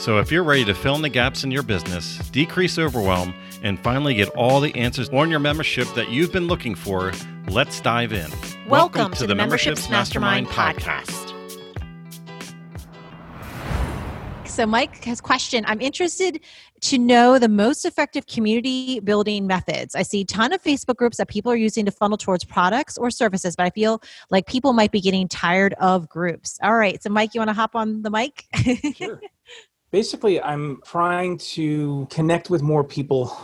So if you're ready to fill in the gaps in your business, decrease overwhelm, and finally get all the answers on your membership that you've been looking for, let's dive in. Welcome to the Memberships Mastermind podcast. So Mike has a question. I'm interested to know the most effective community building methods. I see a ton of Facebook groups that people are using to funnel towards products or services, but I feel like people might be getting tired of groups. All right. So Mike, you want to hop on the mic? Sure. Basically, I'm trying to connect with more people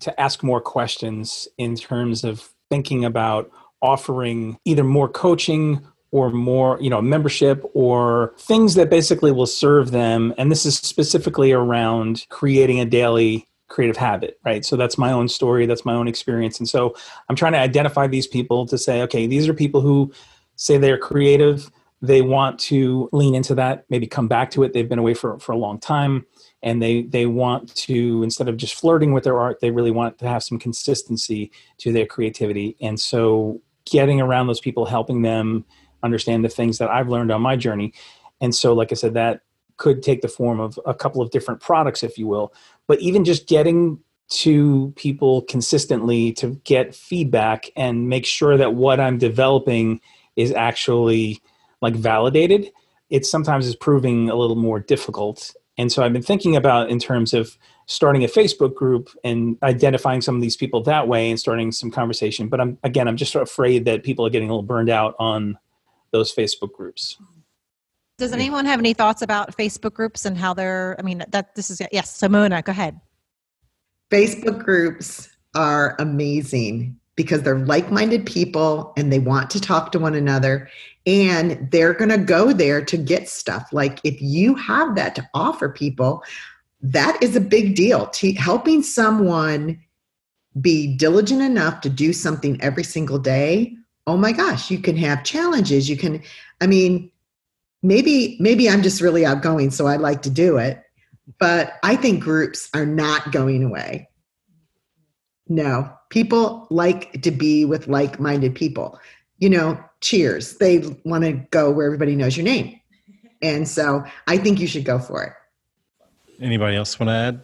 to ask more questions in terms of thinking about offering either more coaching or more, membership or things that basically will serve them. And this is specifically around creating a daily creative habit, right? So that's my own story. That's my own experience. And so I'm trying to identify these people to say, okay, these are people who say they're creative. They want to lean into that, maybe come back to it. They've been away for a long time, and they want to, instead of just flirting with their art, they really want to have some consistency to their creativity. And so getting around those people, helping them understand the things that I've learned on my journey. And so, like I said, that could take the form of a couple of different products, if you will. But even just getting to people consistently to get feedback and make sure that what I'm developing is actually validated, it sometimes is proving a little more difficult. And so I've been thinking about in terms of starting a Facebook group and identifying some of these people that way and starting some conversation. But I'm just afraid that people are getting a little burned out on those Facebook groups. Does anyone have any thoughts about Facebook groups and how they're, yes, Simona, go ahead. Facebook groups are amazing because they're like-minded people and they want to talk to one another. And they're going to go there to get stuff. Like if you have that to offer people, that is a big deal. Helping someone be diligent enough to do something every single day. Oh my gosh, you can have challenges. You can, maybe I'm just really outgoing, so I like to do it. But I think groups are not going away. No, people like to be with like-minded people. Cheers. They want to go where everybody knows your name. And so I think you should go for it. Anybody else want to add?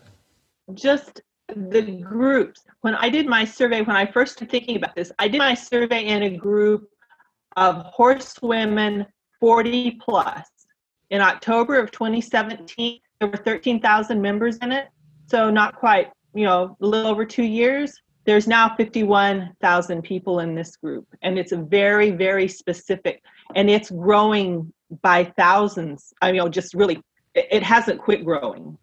Just the groups. When I did my survey, when I first started thinking about this, I did my survey in a group of horsewomen 40 plus. In October of 2017, there were 13,000 members in it. So not quite, a little over 2 years. There's now 51,000 people in this group, and it's very, very specific, and it's growing by thousands. Just really, it hasn't quit growing.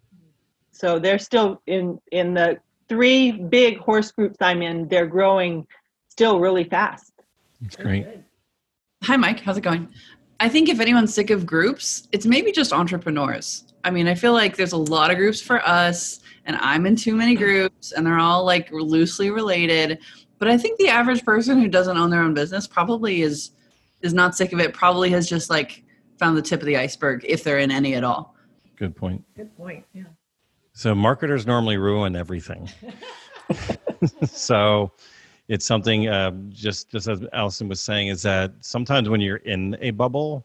So they're still in the 3 big horse groups I'm in, they're growing still really fast. That's great. Hi, Mike. How's it going? I think if anyone's sick of groups, it's maybe just entrepreneurs. I feel like there's a lot of groups for us, and I'm in too many groups, and they're all loosely related. But I think the average person who doesn't own their own business probably is not sick of it, probably has just found the tip of the iceberg if they're in any at all. Good point. Yeah. So marketers normally ruin everything. So it's something, just as Allison was saying, is that sometimes when you're in a bubble,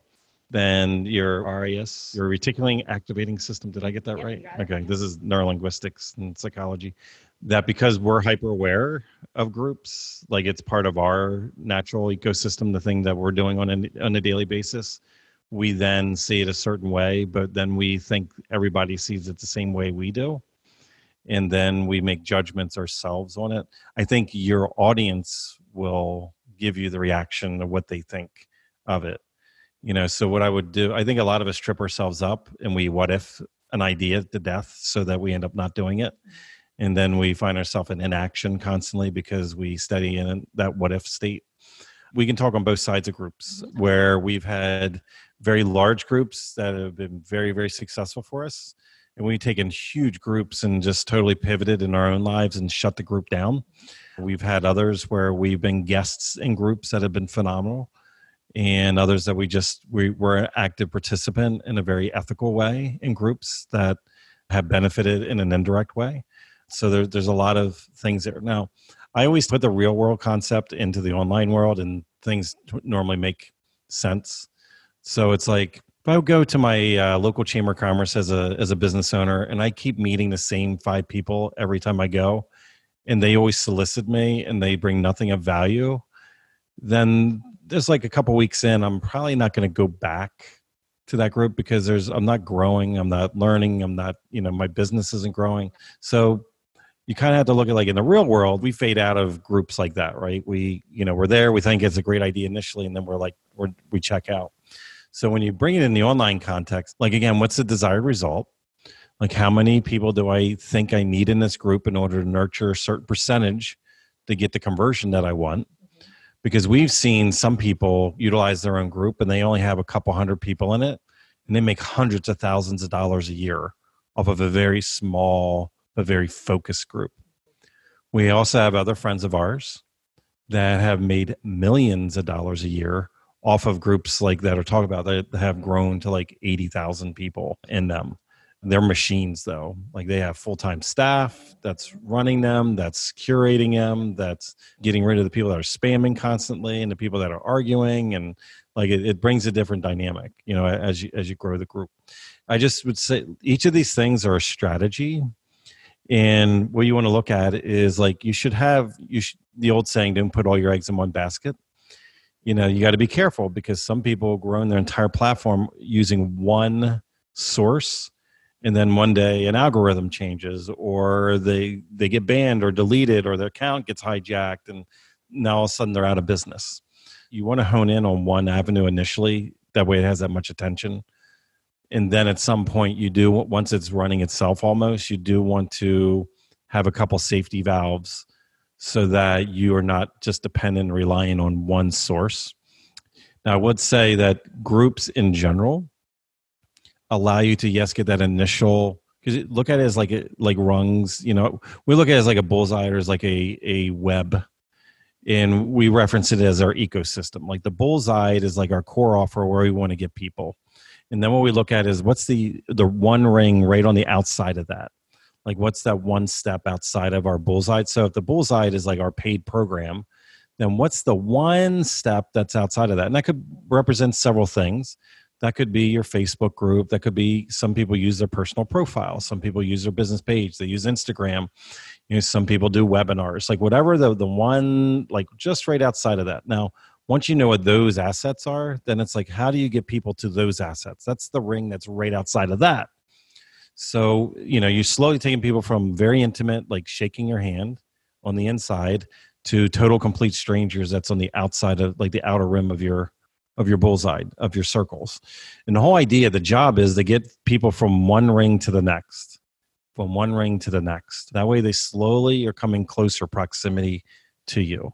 then your RAS, your reticular activating system. Did I get that right? Okay. This is neurolinguistics and psychology. That because we're hyper aware of groups, it's part of our natural ecosystem, the thing that we're doing on a daily basis, we then see it a certain way, but then we think everybody sees it the same way we do. And then we make judgments ourselves on it. I think your audience will give you the reaction of what they think of it. So what I would do, I think a lot of us trip ourselves up and we what if an idea to death so that we end up not doing it. And then we find ourselves in inaction constantly because we study in that what if state. We can talk on both sides of groups where we've had very large groups that have been very, very successful for us. And we've taken huge groups and just totally pivoted in our own lives and shut the group down. We've had others where we've been guests in groups that have been phenomenal, and others that we were an active participant in a very ethical way in groups that have benefited in an indirect way. So there's a lot of things there. Now, I always put the real world concept into the online world, and things normally make sense. So it's like, if I go to my local chamber of commerce as a business owner, and I keep meeting the same five people every time I go, and they always solicit me and they bring nothing of value, then there's like a couple weeks in, I'm probably not going to go back to that group because I'm not growing, I'm not learning, I'm not, my business isn't growing. So you kind of have to look at, like, in the real world, we fade out of groups like that, right? We, we're there, we think it's a great idea initially, and then we check out. So when you bring it in the online context, like, again, what's the desired result? Like, how many people do I think I need in this group in order to nurture a certain percentage to get the conversion that I want? Because we've seen some people utilize their own group and they only have a couple hundred people in it, and they make hundreds of thousands of dollars a year off of a very small, but very focused group. We also have other friends of ours that have made millions of dollars a year off of groups like that are talking about that have grown to like 80,000 people in them. They're machines, though. Like, they have full-time staff that's running them, that's curating them, that's getting rid of the people that are spamming constantly and the people that are arguing. And like, it brings a different dynamic, as you grow the group. I just would say each of these things are a strategy. And what you want to look at is, like, the old saying, don't put all your eggs in one basket. You got to be careful because some people grow their entire platform using one source, and then one day an algorithm changes, or they get banned or deleted, or their account gets hijacked, and now all of a sudden they're out of business. You want to hone in on one avenue initially. That way it has that much attention. And then at some point once it's running itself almost, you do want to have a couple safety valves so that you are not just dependent and relying on one source. Now, I would say that groups in general allow you to, yes, get that initial, because look at it as like rungs. We look at it as like a bullseye, or as like a web, and we reference it as our ecosystem. Like, the bullseye is like our core offer where we want to get people. And then what we look at is what's the one ring right on the outside of that. Like, what's that one step outside of our bullseye? So if the bullseye is like our paid program, then what's the one step that's outside of that? And that could represent several things. That could be your Facebook group. That could be, some people use their personal profile. Some people use their business page. They use Instagram. Some people do webinars. Like, whatever the one, like, just right outside of that. Now, once you know what those assets are, then it's like, how do you get people to those assets? That's the ring that's right outside of that. So, you're slowly taking people from very intimate, like shaking your hand on the inside, to total complete strangers that's on the outside of, like, the outer rim of your bullseye, of your circles. And the whole idea, the job is to get people from one ring to the next, from one ring to the next. That way they slowly are coming closer proximity to you.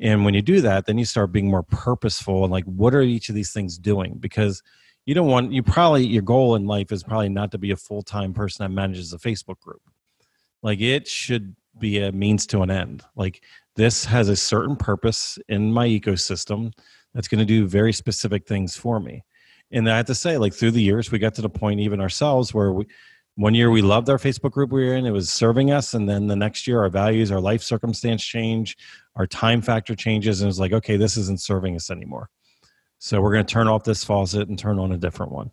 And when you do that, then you start being more purposeful and like, what are each of these things doing? Because you don't want, your goal in life is probably not to be a full-time person that manages a Facebook group. Like, it should be a means to an end. Like, this has a certain purpose in my ecosystem that's going to do very specific things for me. And I have to say, like, through the years, we got to the point even ourselves where one year we loved our Facebook group we were in, it was serving us. And then the next year, our values, our life circumstance change, our time factor changes. And it's like, okay, this isn't serving us anymore. So we're going to turn off this faucet and turn on a different one,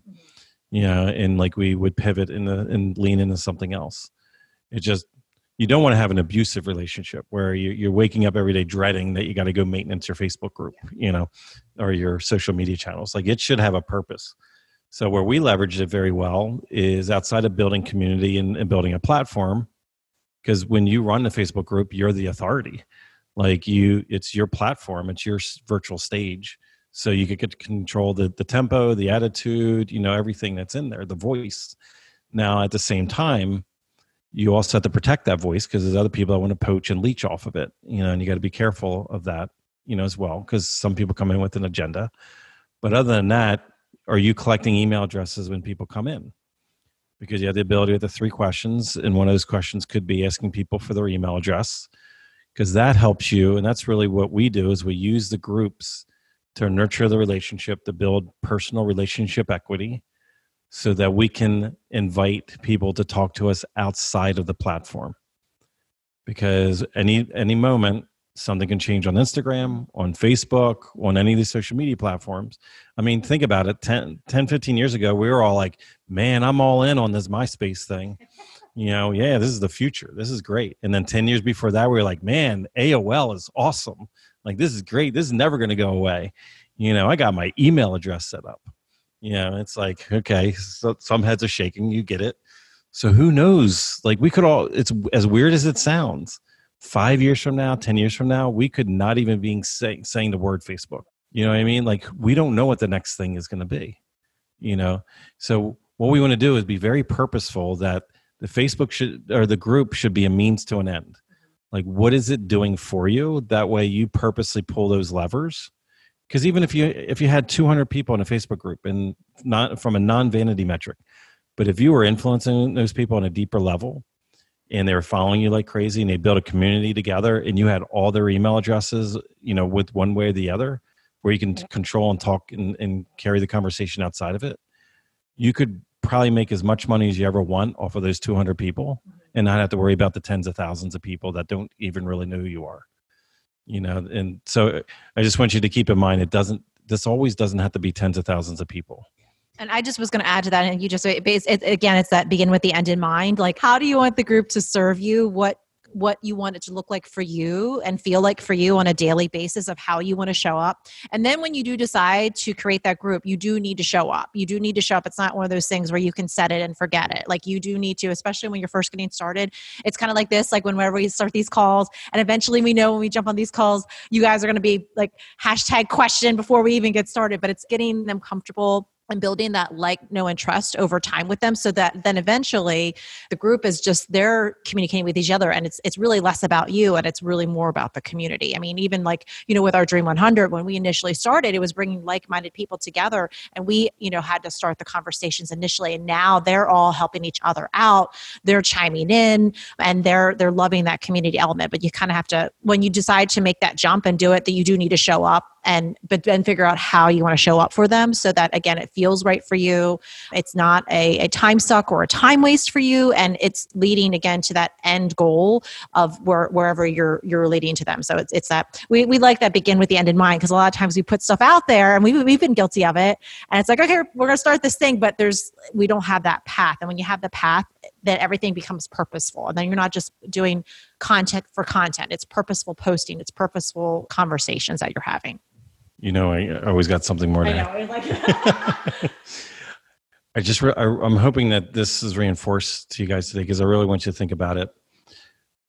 and like, we would pivot and lean into something else. It just, you don't want to have an abusive relationship where you're waking up every day dreading that you got to go maintenance your Facebook group, or your social media channels. Like, it should have a purpose. So where we leveraged it very well is outside of building community and building a platform, because when you run the Facebook group, you're the authority. Like, it's your platform, it's your virtual stage. So you could get to control the tempo, the attitude, everything that's in there, the voice. Now, at the same time, you also have to protect that voice because there's other people that want to poach and leech off of it, and you got to be careful of that, as well, because some people come in with an agenda. But other than that, are you collecting email addresses when people come in? because you have the ability with the 3 questions. And one of those questions could be asking people for their email address, because that helps you. And that's really what we do, is we use the groups to nurture the relationship, to build personal relationship equity so that we can invite people to talk to us outside of the platform. Because any moment, something can change on Instagram, on Facebook, on any of these social media platforms. I mean, think about it. 10, 15 years ago, we were all like, man, I'm all in on this MySpace thing. You know, yeah, this is the future. This is great. And then 10 years before that, we were like, man, AOL is awesome. Like, this is great. This is never going to go away. You know, I got my email address set up. You know, it's like, okay, so some heads are shaking. You get it. So who knows? Like, we could all, it's as weird as it sounds, 5 years from now, 10 years from now, we could not even be saying the word Facebook. You know what I mean? Like, we don't know what the next thing is going to be, you know? So what we want to do is be very purposeful that the Facebook should, or the group should be a means to an end. Like, what is it doing for you? That way you purposely pull those levers. Because even if you had 200 people in a Facebook group, and not from a non-vanity metric, but if you were influencing those people on a deeper level, and they were following you like crazy, and they built a community together, and you had all their email addresses, you know, with one way or the other, where you can control and talk and carry the conversation outside of it, you could probably make as much money as you ever want off of those 200 people and not have to worry about the tens of thousands of people that don't even really know who you are. You know, and so I just want you to keep in mind, this always doesn't have to be tens of thousands of people. And I just was going to add to that, and you just, again, it's that begin with the end in mind. Like, how do you want the group to serve you? What you want it to look like for you and feel like for you on a daily basis of how you want to show up. And then when you do decide to create that group, you do need to show up. You do need to show up. It's not one of those things where you can set it and forget it. Like, you do need to, especially when you're first getting started. It's kind of like this, like whenever we start these calls, and eventually we know when we jump on these calls, you guys are going to be like #question before we even get started, but it's getting them comfortable and building that like, know, and trust over time with them, so that then eventually the group is just, they're communicating with each other, and it's really less about you, and it's really more about the community. I mean, even like, you know, with our Dream 100, when we initially started, it was bringing like-minded people together, and we, you know, had to start the conversations initially, and now they're all helping each other out. They're chiming in, and they're loving that community element. But you kind of have to, when you decide to make that jump and do it, that you do need to show up, but then figure out how you want to show up for them, so that, again, it feels right for you. It's not a time suck or a time waste for you. And it's leading, again, to that end goal of wherever you're leading to them. So it's that we like that begin with the end in mind, because a lot of times we put stuff out there, and we've been guilty of it. And it's like, okay, we're going to start this thing, but we don't have that path. And when you have the path, then everything becomes purposeful. And then you're not just doing content for content. It's purposeful posting. It's purposeful conversations that you're having. You know, I always got something more to add. I know, like that. I'm hoping that this is reinforced to you guys today, because I really want you to think about it.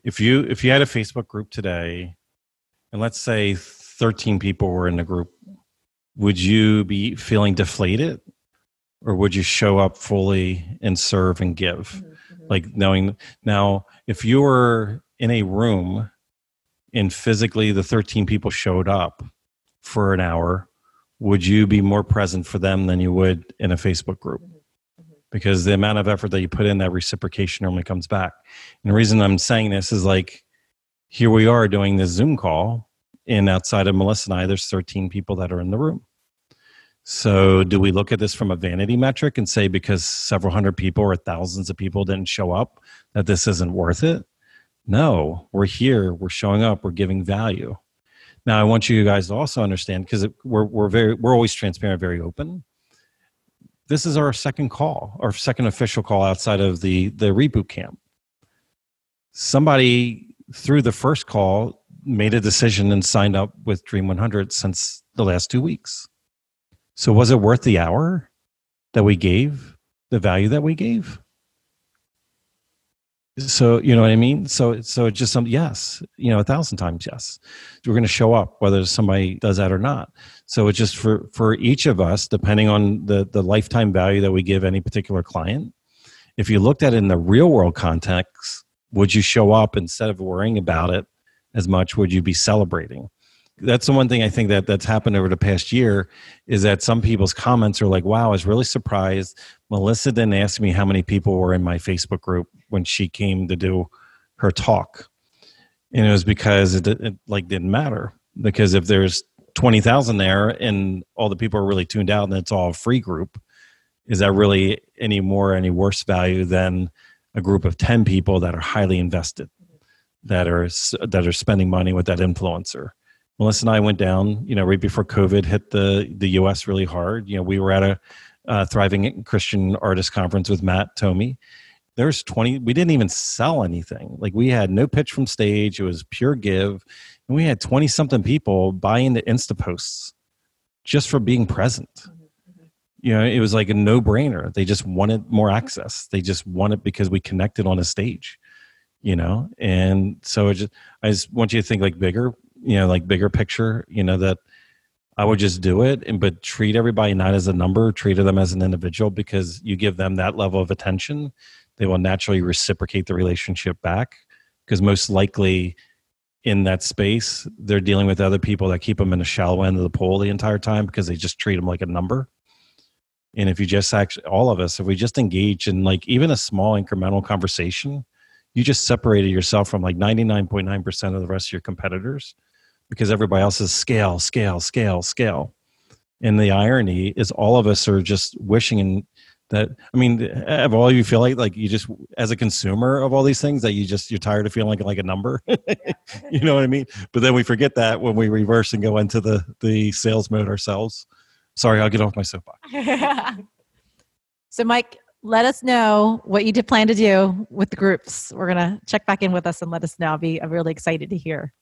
If you had a Facebook group today, and let's say 13 people were in the group, would you be feeling deflated, or would you show up fully and serve and give? Mm-hmm. Like, knowing now, if you were in a room and physically the 13 people showed up for an hour, would you be more present for them than you would in a Facebook group? Because the amount of effort that you put in, that reciprocation normally comes back. And the reason I'm saying this is, like, here we are doing this Zoom call, and outside of Melissa and I, there's 13 people that are in the room. So do we look at this from a vanity metric and say, because several hundred people or thousands of people didn't show up, that this isn't worth it? No, we're here, we're showing up, we're giving value. Now, I want you guys to also understand, because we're always transparent, very open. This is our second call, our second official call outside of the reboot camp. Somebody through the first call made a decision and signed up with Dream 100 since the last 2 weeks. So was it worth the hour that we gave, the value that we gave? So, you know what I mean? So it's just some, yes, you know, 1,000 times yes. We're going to show up whether somebody does that or not. So it's just for each of us, depending on the lifetime value that we give any particular client, if you looked at it in the real world context, would you show up instead of worrying about it as much? Would you be celebrating? that's the one thing I think that that's happened over the past year is that some people's comments are like, wow, I was really surprised. Melissa didn't ask me how many people were in my Facebook group when she came to do her talk. And it was because it like didn't matter, because if there's 20,000 there and all the people are really tuned out and it's all a free group, is that really any more or any worse value than a group of 10 people that are highly invested, that are spending money with that influencer? Melissa and I went down, right before COVID hit the U.S. really hard. We were at a Thriving Christian Artist Conference with Matt Tomy. There's 20, we didn't even sell anything. Like, we had no pitch from stage. It was pure give. And we had 20 something people buy into Insta posts just for being present. It was like a no brainer. They just wanted more access. They just want it because we connected on a stage, And so I just want you to think like bigger, like bigger picture, that I would just do it, but treat everybody not as a number, treat them as an individual, because you give them that level of attention, they will naturally reciprocate the relationship back, because most likely in that space, they're dealing with other people that keep them in the shallow end of the pool the entire time because they just treat them like a number. And if you just actually, all of us, if we just engage in like even a small incremental conversation, you just separated yourself from like 99.9% of the rest of your competitors, because everybody else is scale, scale, scale, scale. And the irony is all of us are just wishing that, have all of you feel like you just, as a consumer of all these things, that you're tired of feeling like a number, you know what I mean? But then we forget that when we reverse and go into the sales mode ourselves. Sorry, I'll get off my soapbox. So Mike, let us know what you plan to do with the groups. We're going to check back in with us and let us know. I'm really excited to hear.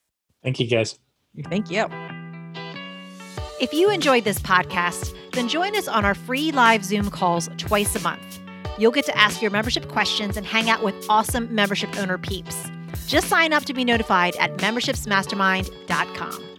Thank you, guys. Thank you. If you enjoyed this podcast, then join us on our free live Zoom calls twice a month. You'll get to ask your membership questions and hang out with awesome membership owner peeps. Just sign up to be notified at membershipsmastermind.com.